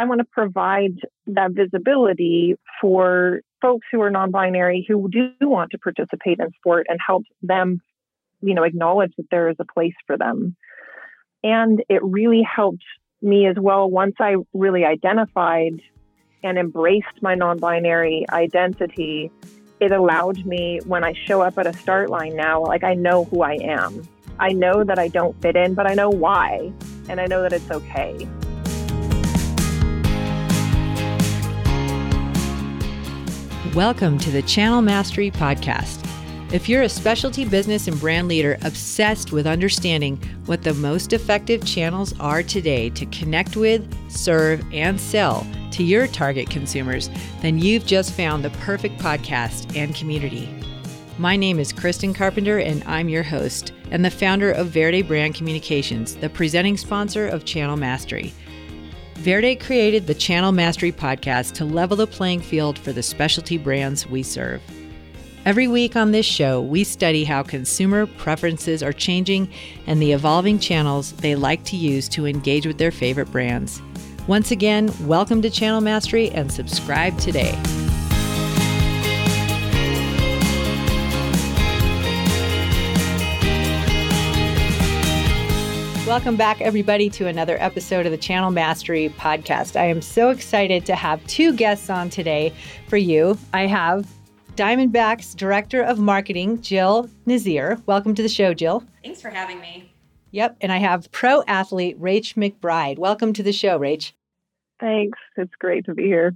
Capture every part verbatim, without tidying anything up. I want to provide that visibility for folks who are non-binary who do want to participate in sport and help them, you know, acknowledge that there is a place for them. And it really helped me as well once I really identified and embraced my non-binary identity. It allowed me, when I show up at a start line now, like, I know who I am. I know that I don't fit in, but I know why, and I know that it's okay. Welcome to the Channel Mastery Podcast. If you're a specialty business and brand leader obsessed with understanding what the most effective channels are today to connect with, serve, and sell to your target consumers, then you've just found the perfect podcast and community. My name is Kristen Carpenter, and I'm your host and the founder of Verde Brand Communications, the presenting sponsor of Channel Mastery. Verde created the Channel Mastery Podcast to level the playing field for the specialty brands we serve. Every week on this show, we study how consumer preferences are changing and the evolving channels they like to use to engage with their favorite brands. Once again, welcome to Channel Mastery and subscribe today. Welcome back, everybody, to another episode of the Channel Mastery Podcast. I am so excited to have two guests on today for you. I have Diamondback's Director of Marketing, Jill Nazir. Welcome to the show, Jill. Thanks for having me. Yep. And I have pro athlete Rach McBride. Welcome to the show, Rach. Thanks. It's great to be here.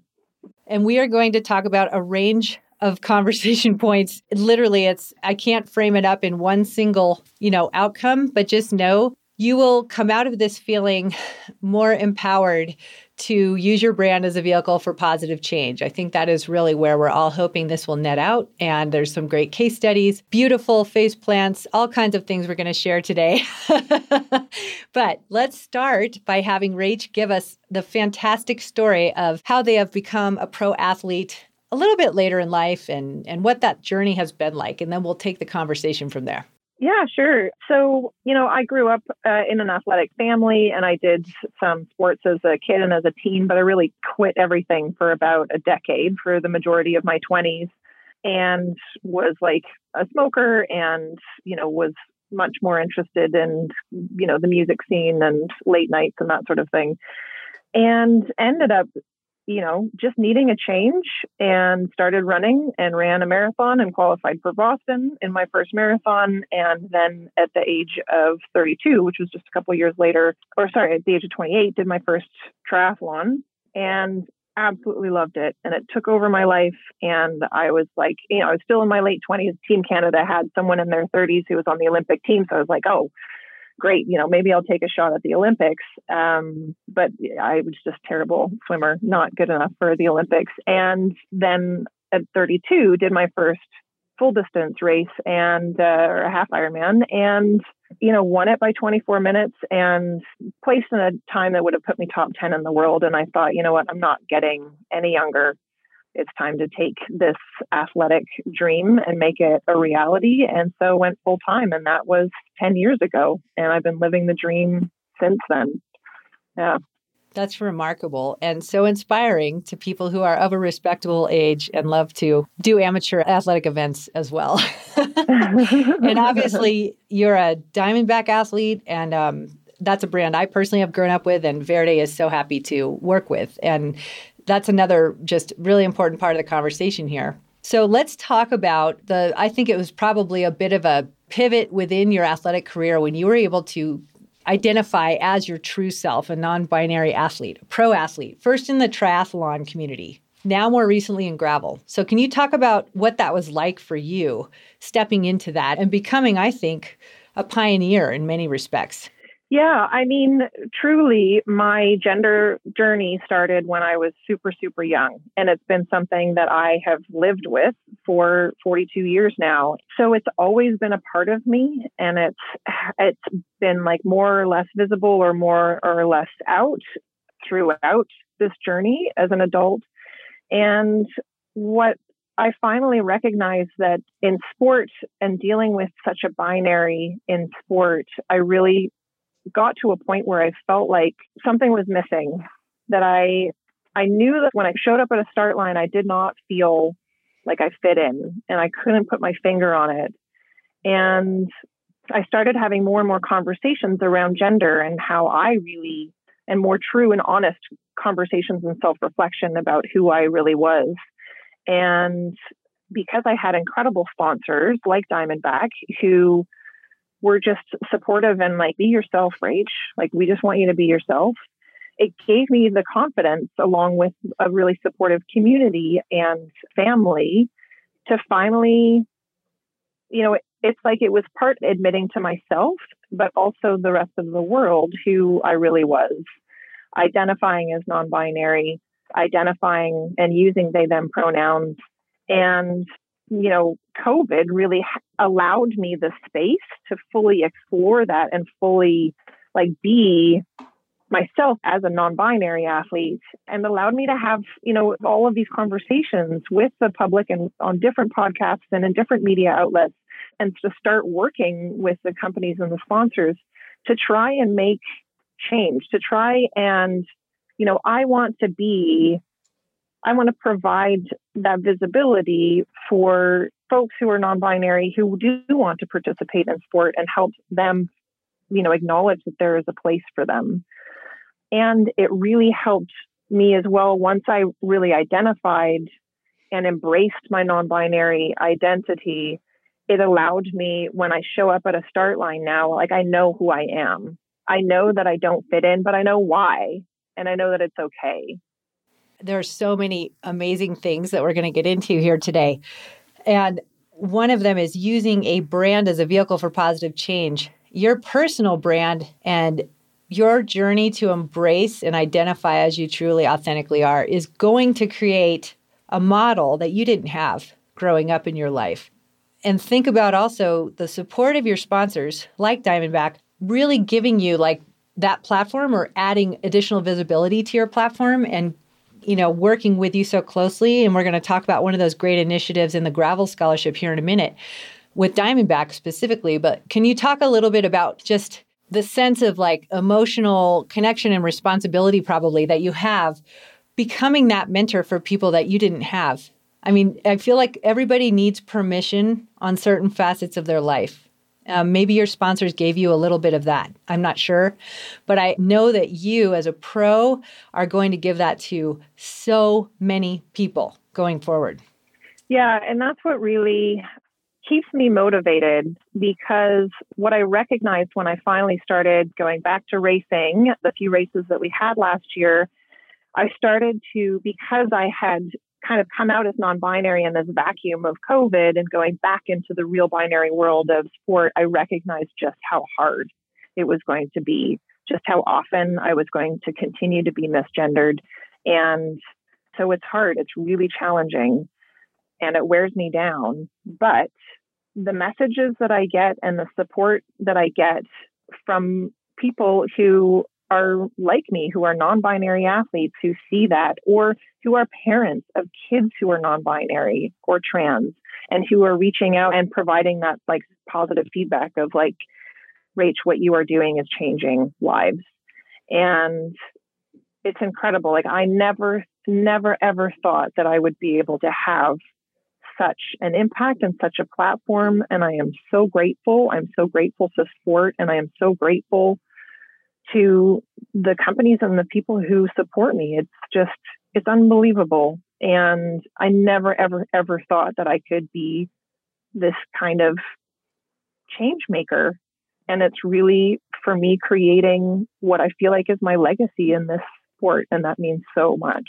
And we are going to talk about a range of conversation points. Literally, it's I can't frame it up in one single, you know, outcome, but just know you will come out of this feeling more empowered to use your brand as a vehicle for positive change. I think that is really where we're all hoping this will net out. And there's some great case studies, beautiful face plants, all kinds of things we're going to share today. But let's start by having Rach give us the fantastic story of how they have become a pro athlete a little bit later in life and, and what that journey has been like. And then we'll take the conversation from there. Yeah, sure. So, you know, I grew up uh, in an athletic family, and I did some sports as a kid and as a teen, but I really quit everything for about a decade for the majority of my twenties, and was like a smoker and, you know, was much more interested in, you know, the music scene and late nights and that sort of thing, and ended up, you know, just needing a change, and started running and ran a marathon and qualified for Boston in my first marathon. And then at the age of thirty-two, which was just a couple of years later, or sorry, at the age of twenty-eight, did my first triathlon and absolutely loved it. And it took over my life. And I was like, you know, I was still in my late twenties. Team Canada had someone in their thirties who was on the Olympic team. So I was like, oh, great, you know, maybe I'll take a shot at the Olympics. Um, but I was just terrible swimmer, not good enough for the Olympics. And then at thirty-two, did my first full distance race and uh, or a half Ironman, and, you know, won it by twenty-four minutes and placed in a time that would have put me top ten in the world. And I thought, you know what, I'm not getting any younger. It's time to take this athletic dream and make it a reality. And so went full time. And that was ten years ago. And I've been living the dream since then. Yeah. That's remarkable and so inspiring to people who are of a respectable age and love to do amateur athletic events as well. And obviously, you're a Diamondback athlete, and um, that's a brand I personally have grown up with, and Verde is so happy to work with. And that's another just really important part of the conversation here. So let's talk about the, I think it was probably a bit of a pivot within your athletic career when you were able to identify as your true self, a non-binary athlete, a pro athlete, first in the triathlon community, now more recently in gravel. So can you talk about what that was like for you, stepping into that and becoming, I think, a pioneer in many respects? Yeah, I mean, truly, my gender journey started when I was super, super young, and it's been something that I have lived with for forty-two years now. So it's always been a part of me, and it's it's been like more or less visible or more or less out throughout this journey as an adult. And what I finally recognized that in sport and dealing with such a binary in sport, I really got to a point where I felt like something was missing. that I, I knew that when I showed up at a start line, I did not feel like I fit in, and I couldn't put my finger on it. And I started having more and more conversations around gender and how I really, and more true and honest conversations and self-reflection about who I really was. And because I had incredible sponsors like Diamondback who were just supportive and like, be yourself, Rach. Like, we just want you to be yourself. It gave me the confidence, along with a really supportive community and family, to finally, you know, it's like it was part admitting to myself, but also the rest of the world who I really was. Identifying as non-binary, identifying and using they, them pronouns. And, you know, COVID really allowed me the space to fully explore that and fully like be myself as a non-binary athlete, and allowed me to have, you know, all of these conversations with the public and on different podcasts and in different media outlets, and to start working with the companies and the sponsors to try and make change, to try and, you know, I want to be, I want to provide that visibility for folks who are non-binary, who do want to participate in sport, and help them, you know, acknowledge that there is a place for them. And it really helped me as well. Once I really identified and embraced my non-binary identity, it allowed me, when I show up at a start line now, like, I know who I am. I know that I don't fit in, but I know why. And I know that it's okay. There are so many amazing things that we're going to get into here today. And one of them is using a brand as a vehicle for positive change. Your personal brand and your journey to embrace and identify as you truly authentically are is going to create a model that you didn't have growing up in your life. And think about also the support of your sponsors like Diamondback really giving you like that platform, or adding additional visibility to your platform, and, you know, working with you so closely. And we're going to talk about one of those great initiatives in the Gravel Scholarship here in a minute with Diamondback specifically. But can you talk a little bit about just the sense of like emotional connection and responsibility probably that you have becoming that mentor for people that you didn't have? I mean, I feel like everybody needs permission on certain facets of their life. Um, maybe your sponsors gave you a little bit of that. I'm not sure. But I know that you as a pro are going to give that to so many people going forward. Yeah. And that's what really keeps me motivated, because what I recognized when I finally started going back to racing, the few races that we had last year, I started to, because I had kind of come out as non-binary in this vacuum of COVID and going back into the real binary world of sport, I recognized just how hard it was going to be, just how often I was going to continue to be misgendered. And so it's hard. It's really challenging. And it wears me down. But the messages that I get and the support that I get from people who are like me, who are non-binary athletes, who see that, or who are parents of kids who are non-binary or trans, and who are reaching out and providing that like positive feedback of like, Rach, what you are doing is changing lives. And it's incredible. Like, I never, never, ever thought that I would be able to have such an impact and such a platform. And I am so grateful. I'm so grateful to sport. And I am so grateful to the companies and the people who support me. It's just, it's unbelievable. And I never, ever, ever thought that I could be this kind of change maker. And it's really, for me, creating what I feel like is my legacy in this sport. And that means so much.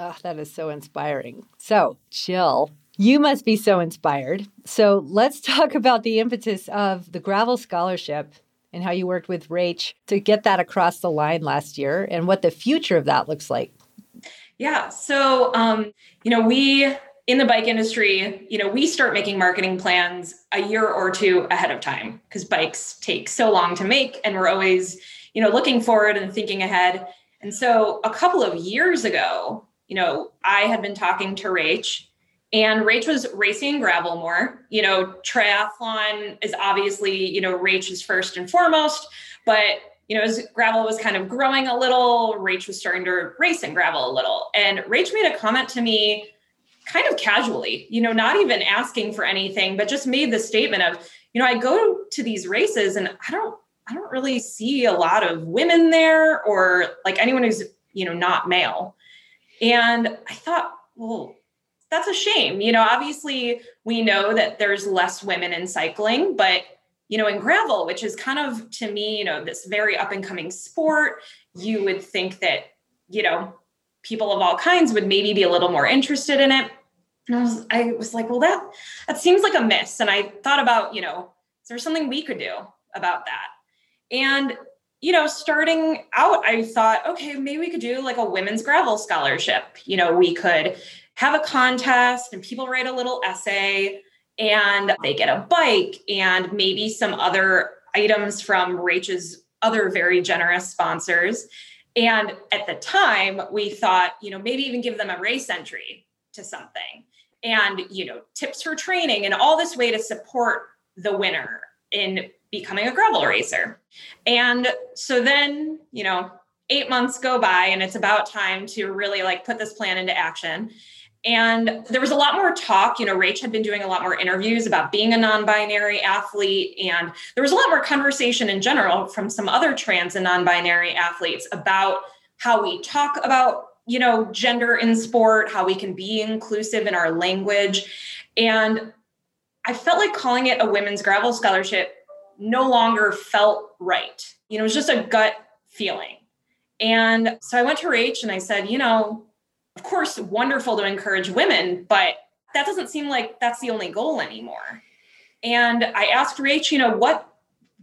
Oh, that is so inspiring. So, Jill, you must be so inspired. So let's talk about the impetus of the Gravel Scholarship and how you worked with Rach to get that across the line last year, and what the future of that looks like. Yeah. So, um, you know, we in the bike industry, you know, we start making marketing plans a year or two ahead of time, because bikes take so long to make, and we're always, you know, looking forward and thinking ahead. And so a couple of years ago, you know, I had been talking to Rach, and Rach was racing gravel more. You know, triathlon is obviously, you know, Rach's first and foremost, but you know, as gravel was kind of growing a little, Rach was starting to race in gravel a little. And Rach made a comment to me kind of casually, you know, not even asking for anything, but just made the statement of, you know, I go to these races and I don't, I don't really see a lot of women there or like anyone who's, you know, not male. And I thought, well, that's a shame. You know, obviously we know that there's less women in cycling, but you know, in gravel, which is kind of, to me, you know, this very up and coming sport, you would think that, you know, people of all kinds would maybe be a little more interested in it. And I was, I was like, well, that, that seems like a miss. And I thought about, you know, is there something we could do about that? And, you know, starting out, I thought, okay, maybe we could do like a women's gravel scholarship. You know, we could have a contest and people write a little essay and they get a bike and maybe some other items from Rach's other very generous sponsors. And at the time we thought, you know, maybe even give them a race entry to something and, you know, tips for training and all this way to support the winner in becoming a gravel racer. And so then, you know, eight months go by and it's about time to really like put this plan into action. And there was a lot more talk, you know, Rach had been doing a lot more interviews about being a non-binary athlete. And there was a lot more conversation in general from some other trans and non-binary athletes about how we talk about, you know, gender in sport, how we can be inclusive in our language. And I felt like calling it a women's gravel scholarship no longer felt right. You know, it was just a gut feeling. And so I went to Rach and I said, you know, of course, wonderful to encourage women, but that doesn't seem like that's the only goal anymore. And I asked Rach, you know, what,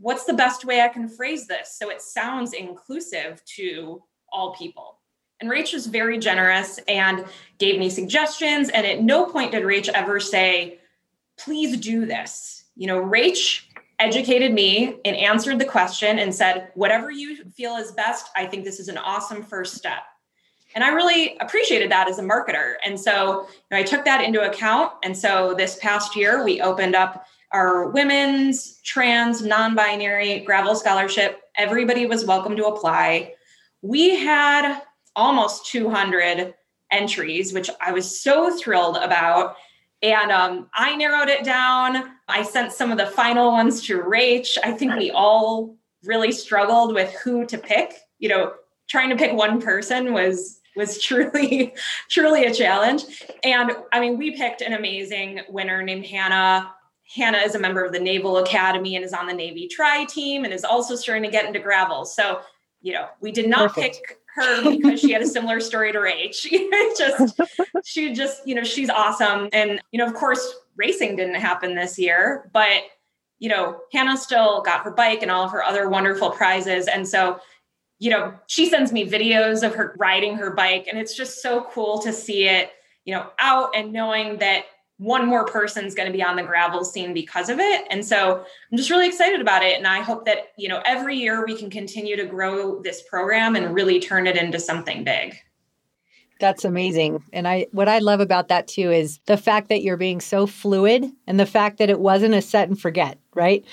what's the best way I can phrase this so it sounds inclusive to all people? And Rach was very generous and gave me suggestions. And at no point did Rach ever say, please do this. You know, Rach educated me and answered the question and said, whatever you feel is best, I think this is an awesome first step. And I really appreciated that as a marketer. And so you know, I took that into account. And so this past year, we opened up our women's, trans, non-binary gravel scholarship. Everybody was welcome to apply. We had almost two hundred entries, which I was so thrilled about. And um, I narrowed it down. I sent some of the final ones to Rach. I think we all really struggled with who to pick. You know, trying to pick one person was was truly, truly a challenge. And I mean, we picked an amazing winner named Hannah. Hannah is a member of the Naval Academy and is on the Navy Tri team and is also starting to get into gravel. So, you know, we did not Perfect. pick her because she had a similar story to Rach. just, she just, you know, she's awesome. And, you know, of course, racing didn't happen this year, but, you know, Hannah still got her bike and all of her other wonderful prizes. And so, you know, she sends me videos of her riding her bike and it's just so cool to see it, you know, out and knowing that one more person's going to be on the gravel scene because of it. And so I'm just really excited about it. And I hope that, you know, every year we can continue to grow this program and really turn it into something big. That's amazing. And I what I love about that too is the fact that you're being so fluid and the fact that it wasn't a set and forget, right?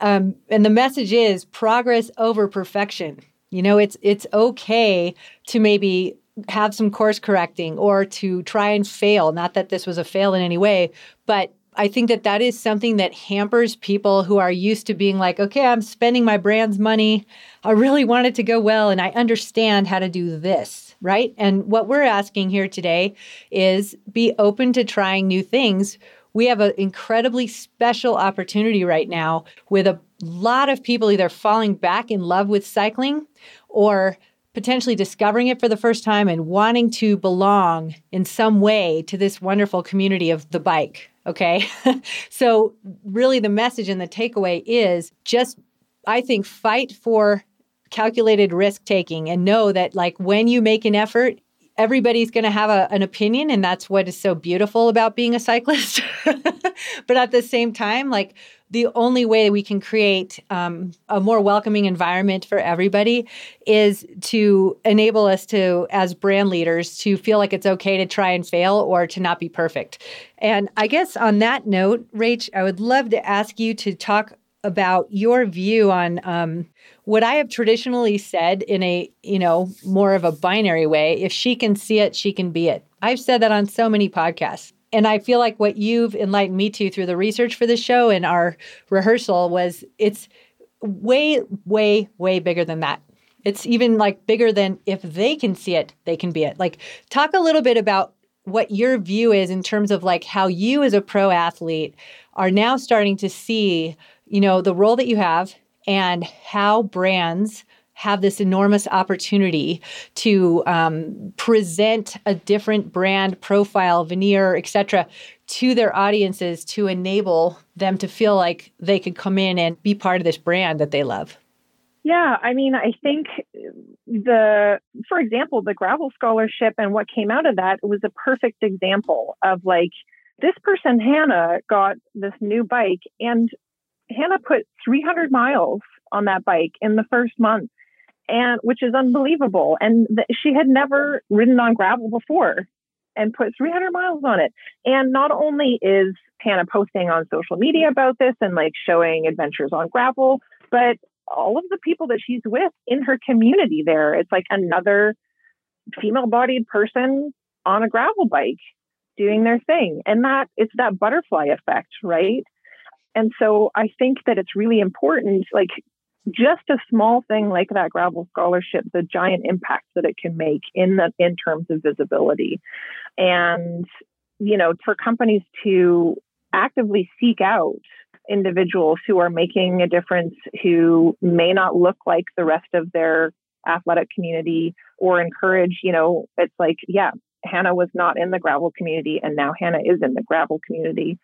Um, and the message is progress over perfection. You know, it's it's okay to maybe have some course correcting or to try and fail. Not that this was a fail in any way, but I think that that is something that hampers people who are used to being like, okay, I'm spending my brand's money. I really want it to go well, and I understand how to do this, right? And what we're asking here today is be open to trying new things. We have an incredibly special opportunity right now with a lot of people either falling back in love with cycling or potentially discovering it for the first time and wanting to belong in some way to this wonderful community of the bike, okay? So really the message and the takeaway is just, I think, fight for calculated risk-taking and know that like when you make an effort, everybody's going to have a, an opinion, and that's what is so beautiful about being a cyclist. But at the same time, like the only way we can create um, a more welcoming environment for everybody is to enable us to, as brand leaders, to feel like it's okay to try and fail or to not be perfect. And I guess on that note, Rach, I would love to ask you to talk about your view on um, what I have traditionally said in a, you know, more of a binary way. If she can see it, she can be it. I've said that on so many podcasts. And I feel like what you've enlightened me to through the research for the show and our rehearsal was it's way, way, way bigger than that. It's even like bigger than if they can see it, they can be it. Like, talk a little bit about what your view is in terms of like how you as a pro athlete are now starting to see, you know, the role that you have and how brands have this enormous opportunity to um, present a different brand profile, veneer, et cetera, to their audiences to enable them to feel like they could come in and be part of this brand that they love. Yeah, I mean, I think the, for example, the gravel scholarship and what came out of that was a perfect example of like, this person, Hannah, got this new bike and Hannah put three hundred miles on that bike in the first month, and which is unbelievable. And the, she had never ridden on gravel before and put three hundred miles on it. And not only is Hannah posting on social media about this and like showing adventures on gravel, but all of the people that she's with in her community there, it's like another female-bodied person on a gravel bike doing their thing. And that it's that butterfly effect, right? And so I think that it's really important, like just a small thing like that gravel scholarship, the giant impact that it can make in the, in terms of visibility. And, you know, for companies to actively seek out individuals who are making a difference, who may not look like the rest of their athletic community, or encourage, you know, it's like, yeah, Hannah was not in the gravel community and now Hannah is in the gravel community.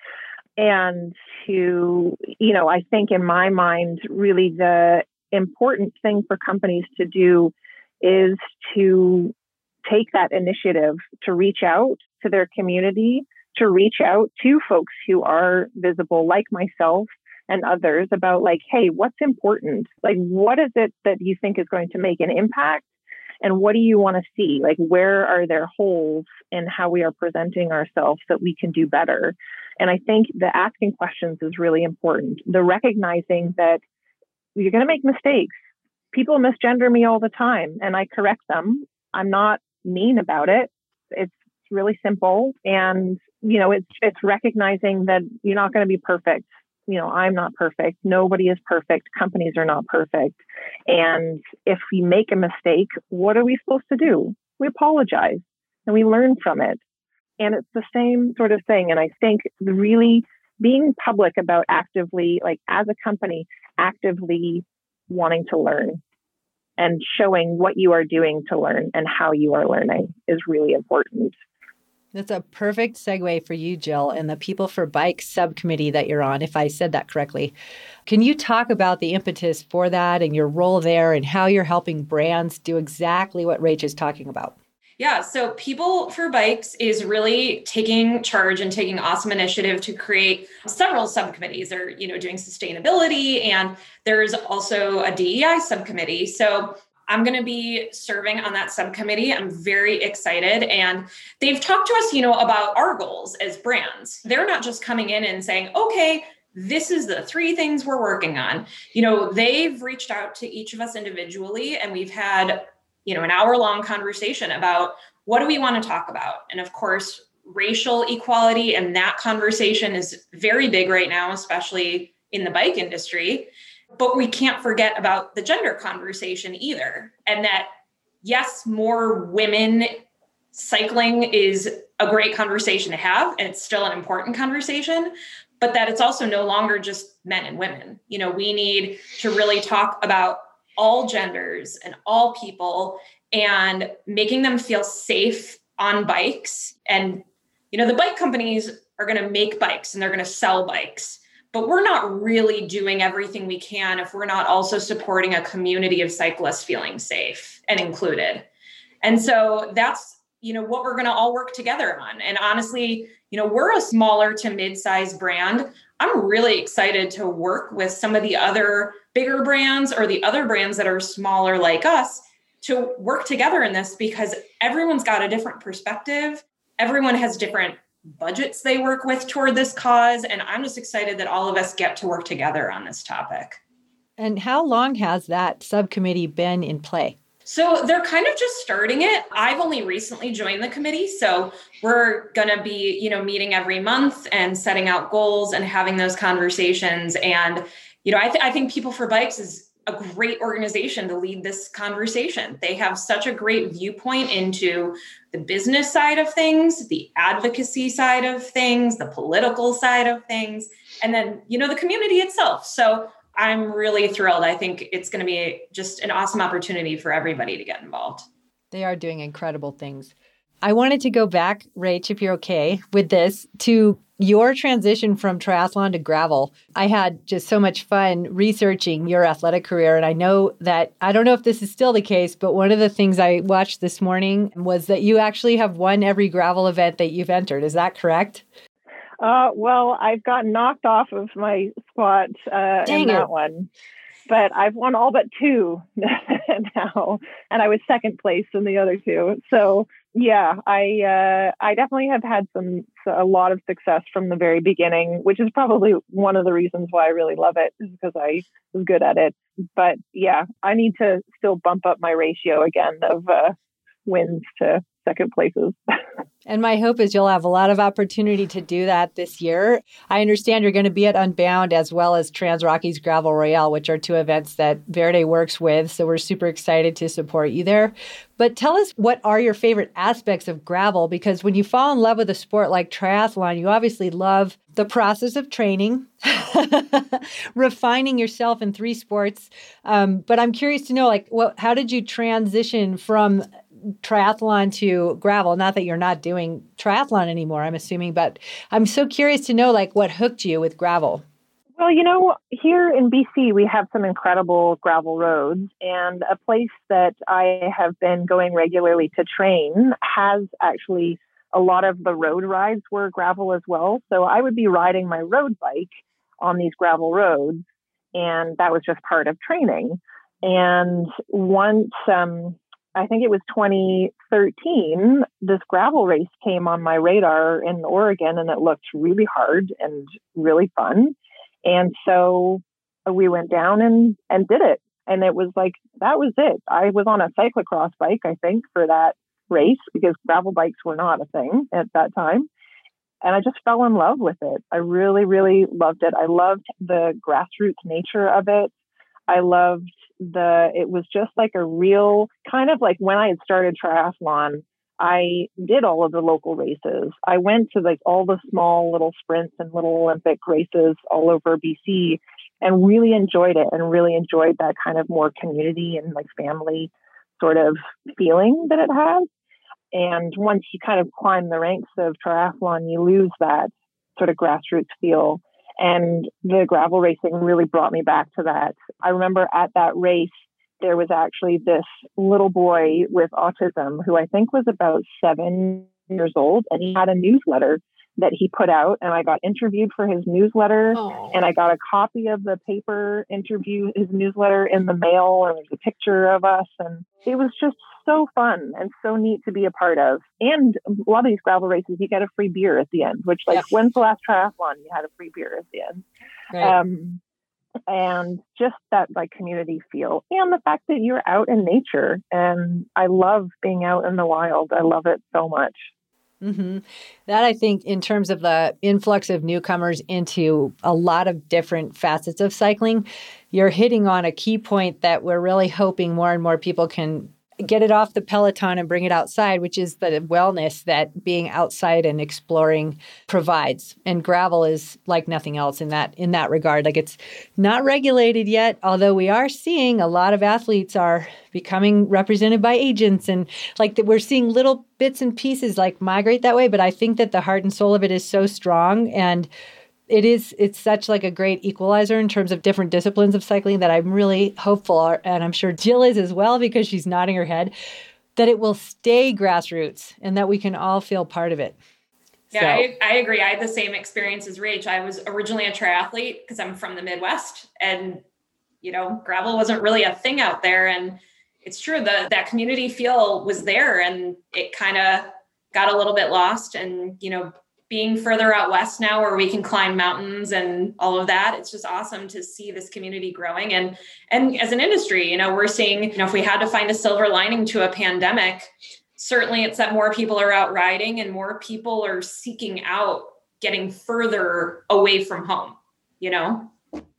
And to, you know, I think in my mind, really the important thing for companies to do is to take that initiative to reach out to their community, to reach out to folks who are visible like myself and others about like, hey, what's important? Like, what is it that you think is going to make an impact? And what do you want to see? Like, where are there holes in how we are presenting ourselves that we can do better? And I think the asking questions is really important. The recognizing that you're going to make mistakes. People misgender me all the time and I correct them. I'm not mean about it. It's really simple. And, you know, it's it's recognizing that you're not going to be perfect. You know, I'm not perfect. Nobody is perfect. Companies are not perfect. And if we make a mistake, what are we supposed to do? We apologize and we learn from it. And it's the same sort of thing. And I think really being public about actively, like as a company, actively wanting to learn and showing what you are doing to learn and how you are learning is really important. That's a perfect segue for you, Jill, and the People for Bikes subcommittee that you're on, if I said that correctly. Can you talk about the impetus for that and your role there and how you're helping brands do exactly what Rach is talking about? Yeah, so People for Bikes is really taking charge and taking awesome initiative to create several subcommittees. They're, you know, doing sustainability, and there's also a D E I subcommittee. So I'm going to be serving on that subcommittee. I'm very excited. And they've talked to us, you know, about our goals as brands. They're not just coming in and saying, okay, this is the three things we're working on. You know, they've reached out to each of us individually, and we've had, you know, an hour long conversation about what do we want to talk about? And of course, racial equality and that conversation is very big right now, especially in the bike industry. But we can't forget about the gender conversation either. And that, yes, more women cycling is a great conversation to have, and it's still an important conversation, but that it's also no longer just men and women. You know, we need to really talk about all genders and all people and making them feel safe on bikes. And, you know, the bike companies are going to make bikes and they're going to sell bikes. But we're not really doing everything we can if we're not also supporting a community of cyclists feeling safe and included. And so that's, you know, what we're going to all work together on. And honestly, you know, we're a smaller to mid-sized brand. I'm really excited to work with some of the other bigger brands or the other brands that are smaller like us to work together in this, because everyone's got a different perspective. Everyone has different budgets they work with toward this cause. And I'm just excited that all of us get to work together on this topic. And how long has that subcommittee been in play? So they're kind of just starting it. I've only recently joined the committee. So we're going to be, you know, meeting every month and setting out goals and having those conversations. And, you know, I, th- I think People for Bikes is a great organization to lead this conversation. They have such a great viewpoint into the business side of things, the advocacy side of things, the political side of things, and then, you know, the community itself. So I'm really thrilled. I think it's going to be just an awesome opportunity for everybody to get involved. They are doing incredible things. I wanted to go back, Rach, if you're okay with this, to your transition from triathlon to gravel. I had just so much fun researching your athletic career. And I know that, I don't know if this is still the case, but one of the things I watched this morning was that you actually have won every gravel event that you've entered. Is that correct? Uh, well, I've gotten knocked off of my spot uh, in that one, but I've won all but two now, and I was second place in the other two. So yeah, I uh, I definitely have had some a lot of success from the very beginning, which is probably one of the reasons why I really love it, is because I was good at it. But yeah, I need to still bump up my ratio again of uh, wins to second places. And my hope is you'll have a lot of opportunity to do that this year. I understand you're going to be at Unbound as well as Trans Rockies Gravel Royale, which are two events that Verde works with. So we're super excited to support you there. But tell us, what are your favorite aspects of gravel? Because when you fall in love with a sport like triathlon, you obviously love the process of training, refining yourself in three sports. Um, but I'm curious to know, like, well, how did you transition from triathlon to gravel? Not that you're not doing triathlon anymore, I'm assuming, but I'm so curious to know, like, what hooked you with gravel? Well, you know, here in B C, we have some incredible gravel roads, and a place that I have been going regularly to train has actually a lot of the road rides were gravel as well. So I would be riding my road bike on these gravel roads, and that was just part of training. And once, um, I think it was twenty thirteen, this gravel race came on my radar in Oregon, and it looked really hard and really fun. And so we went down and, and did it. And it was like, that was it. I was on a cyclocross bike, I think, for that race, because gravel bikes were not a thing at that time. And I just fell in love with it. I really, really loved it. I loved the grassroots nature of it. I loved the, it was just like a real kind of like when I had started triathlon, I did all of the local races. I went to like all the small little sprints and little Olympic races all over B C, and really enjoyed it, and really enjoyed that kind of more community and like family sort of feeling that it has. And once you kind of climb the ranks of triathlon, you lose that sort of grassroots feel. And the gravel racing really brought me back to that. I remember at that race, there was actually this little boy with autism who I think was about seven years old. And he had a newsletter that he put out, and I got interviewed for his newsletter. Oh. And I got a copy of the paper interview, his newsletter, in the mail. And there's a picture of us. And it was just so fun and so neat to be a part of. And a lot of these gravel races, you get a free beer at the end, which, like, yes. When's the last triathlon you had a free beer at the end? Right. Um, and just that, like, community feel, and the fact that you're out in nature. And I love being out in the wild. I love it so much. Mm-hmm. That, I think, in terms of the influx of newcomers into a lot of different facets of cycling, you're hitting on a key point that we're really hoping more and more people can get it off the Peloton and bring it outside, which is the wellness that being outside and exploring provides. And gravel is like nothing else in that in that regard. Like, it's not regulated yet, although we are seeing a lot of athletes are becoming represented by agents, and like that we're seeing little bits and pieces like migrate that way. But I think that the heart and soul of it is so strong, and It is, it's such like a great equalizer in terms of different disciplines of cycling that I'm really hopeful, and I'm sure Jill is as well because she's nodding her head, that it will stay grassroots and that we can all feel part of it. Yeah, so. I, I agree. I had the same experience as Rach. I was originally a triathlete because I'm from the Midwest, and, you know, gravel wasn't really a thing out there. And it's true that that community feel was there, and it kind of got a little bit lost, and, you know, being further out west now where we can climb mountains and all of that, it's just awesome to see this community growing. And, and as an industry, you know, we're seeing, you know, if we had to find a silver lining to a pandemic, certainly it's that more people are out riding and more people are seeking out getting further away from home, you know?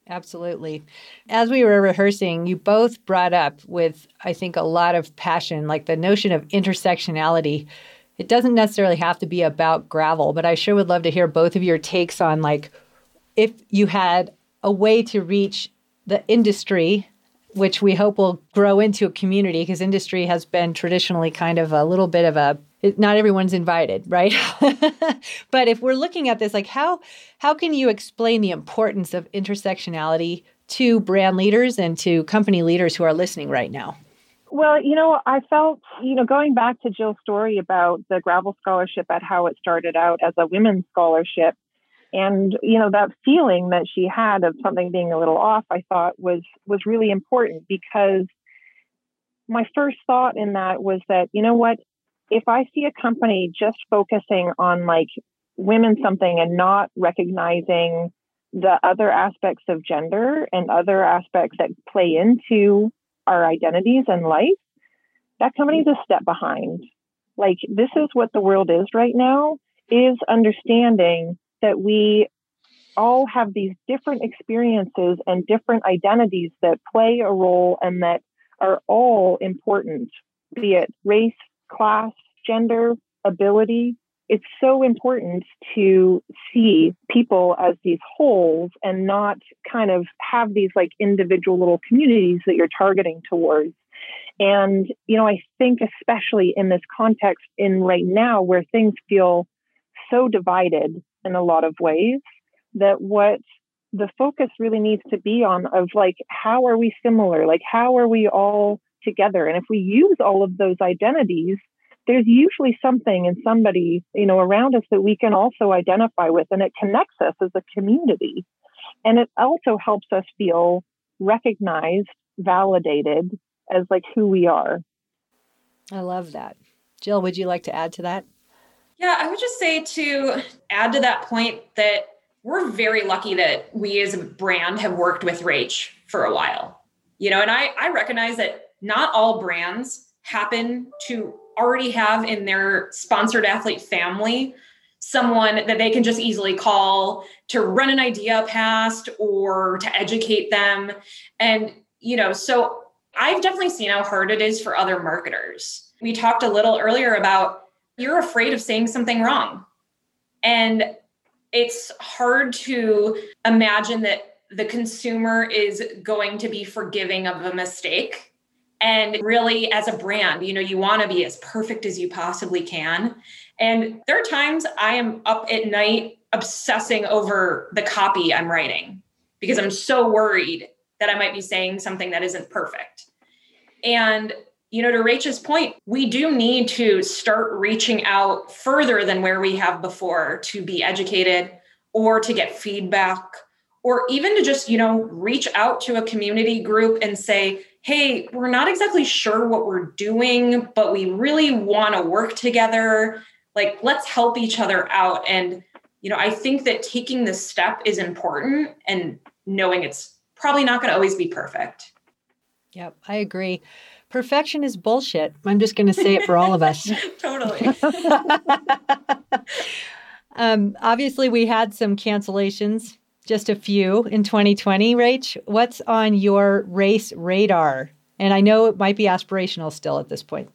Absolutely. As we were rehearsing, you both brought up with, I think, a lot of passion, like the notion of intersectionality. It doesn't necessarily have to be about gravel, but I sure would love to hear both of your takes on, like, if you had a way to reach the industry, which we hope will grow into a community, because industry has been traditionally kind of a little bit of a, not everyone's invited, right? But if we're looking at this, like, how how can you explain the importance of intersectionality to brand leaders and to company leaders who are listening right now? Well, you know, I felt, you know, going back to Jill's story about the Gravel Scholarship, at how it started out as a women's scholarship, and, you know, that feeling that she had of something being a little off, I thought was was really important, because my first thought in that was that, you know what, if I see a company just focusing on like women something and not recognizing the other aspects of gender and other aspects that play into our identities and life, that company's a step behind. Like, this is what the world is right now, is understanding that we all have these different experiences and different identities that play a role and that are all important, be it race, class, gender, ability. It's so important to see people as these wholes and not kind of have these like individual little communities that you're targeting towards. And, you know, I think especially in this context in right now where things feel so divided in a lot of ways, that what the focus really needs to be on of like, how are we similar? Like, how are we all together? And if we use all of those identities, there's usually something and somebody, you know, around us that we can also identify with, and it connects us as a community. And it also helps us feel recognized, validated as like who we are. I love that. Jill, would you like to add to that? Yeah, I would just say to add to that point that we're very lucky that we as a brand have worked with Rach for a while, you know, and I, I recognize that not all brands happen to already have in their sponsored athlete family someone that they can just easily call to run an idea past or to educate them. And, you know, so I've definitely seen how hard it is for other marketers. We talked a little earlier about you're afraid of saying something wrong. And it's hard to imagine that the consumer is going to be forgiving of a mistake. And really, as a brand, you know, you want to be as perfect as you possibly can. And there are times I am up at night obsessing over the copy I'm writing because I'm so worried that I might be saying something that isn't perfect. And, you know, to Rach's point, we do need to start reaching out further than where we have before to be educated or to get feedback, or even to just, you know, reach out to a community group and say, hey, we're not exactly sure what we're doing, but we really want to work together. Like, let's help each other out. And, you know, I think that taking this step is important and knowing it's probably not going to always be perfect. Yep, I agree. Perfection is bullshit. I'm just going to say it for all of us. Totally. um, obviously, we had some cancellations. Just a few in twenty twenty, Rach. What's on your race radar? And I know it might be aspirational still at this point.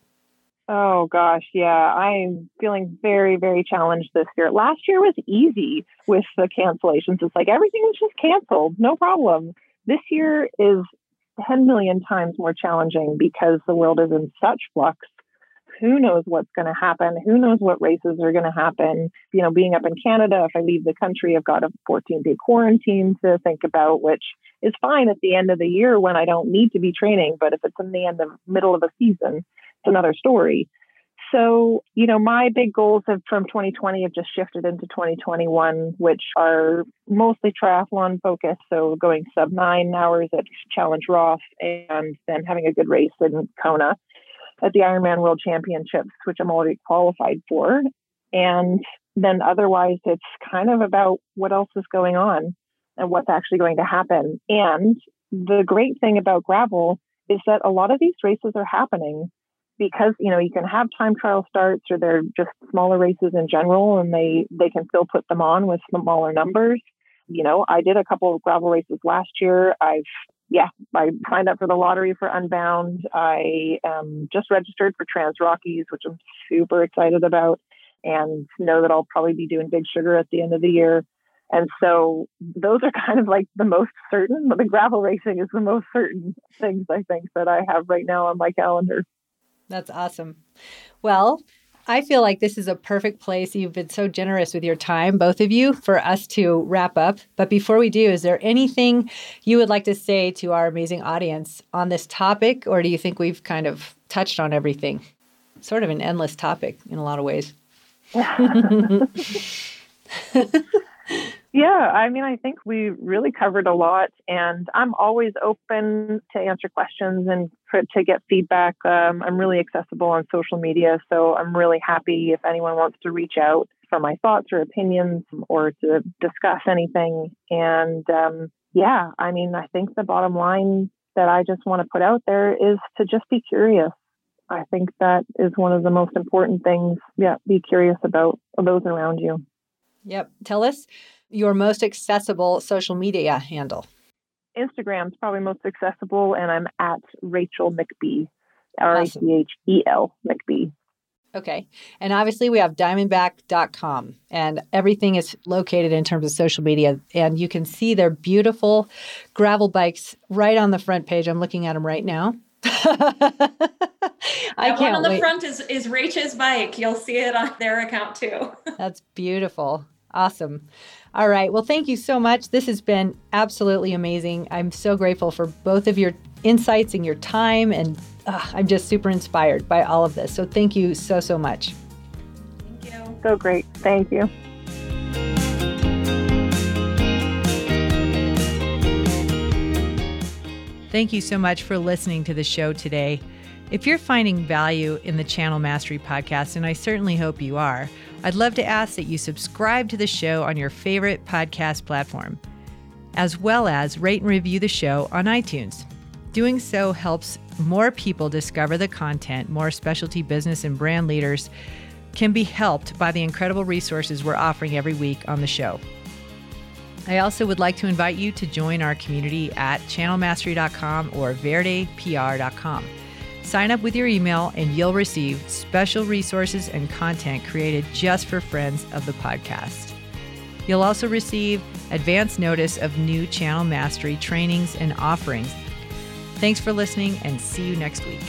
Oh, gosh. Yeah, I'm feeling very, very challenged this year. Last year was easy with the cancellations. It's like everything was just canceled. No problem. This year is ten million times more challenging because the world is in such flux. Who knows what's going to happen? Who knows what races are going to happen? You know, being up in Canada, if I leave the country, I've got a fourteen-day quarantine to think about, which is fine at the end of the year when I don't need to be training. But if it's in the end of middle of a season, it's another story. So, you know, my big goals have, from twenty twenty have just shifted into twenty twenty-one, which are mostly triathlon focused. So going sub nine hours at Challenge Roth and then having a good race in Kona at the Ironman World Championships, which I'm already qualified for. And then otherwise it's kind of about what else is going on and what's actually going to happen. And the great thing about gravel is that a lot of these races are happening because, you know, you can have time trial starts, or they're just smaller races in general, and they, they can still put them on with smaller numbers. You know, I did a couple of gravel races last year. I've, yeah, I signed up for the lottery for Unbound. I um, just registered for Trans Rockies, which I'm super excited about, and know that I'll probably be doing Big Sugar at the end of the year. And so those are kind of like the most certain, but the gravel racing is the most certain things, I think, that I have right now on my calendar. That's awesome. Well, I feel like this is a perfect place. You've been so generous with your time, both of you, for us to wrap up. But before we do, is there anything you would like to say to our amazing audience on this topic? Or do you think we've kind of touched on everything? Sort of an endless topic in a lot of ways. Yeah, I mean, I think we really covered a lot, and I'm always open to answer questions and for, to get feedback. Um, I'm really accessible on social media, so I'm really happy if anyone wants to reach out for my thoughts or opinions or to discuss anything. And um, yeah, I mean, I think the bottom line that I just want to put out there is to just be curious. I think that is one of the most important things. Yeah, be curious about those around you. Yep. Tell us your most accessible social media handle. Instagram is probably most accessible, and I'm at Rachel McBee, R A C H E L McBee. Okay. And obviously we have diamondback dot com, and everything is located in terms of social media, and you can see their beautiful gravel bikes right on the front page. I'm looking at them right now. I that can't one on the wait. Front is, is Rach's bike. You'll see it on their account too. That's beautiful. Awesome. All right. Well, thank you so much. This has been absolutely amazing. I'm so grateful for both of your insights and your time. And uh, I'm just super inspired by all of this. So thank you so, so much. Thank you. So great. Thank you. Thank you so much for listening to the show today. If you're finding value in the Channel Mastery podcast, and I certainly hope you are, I'd love to ask that you subscribe to the show on your favorite podcast platform, as well as rate and review the show on iTunes. Doing so helps more people discover the content. More specialty business and brand leaders can be helped by the incredible resources we're offering every week on the show. I also would like to invite you to join our community at channel mastery dot com or verde p r dot com. Sign up with your email and you'll receive special resources and content created just for friends of the podcast. You'll also receive advance notice of new Channel Mastery trainings and offerings. Thanks for listening, and see you next week.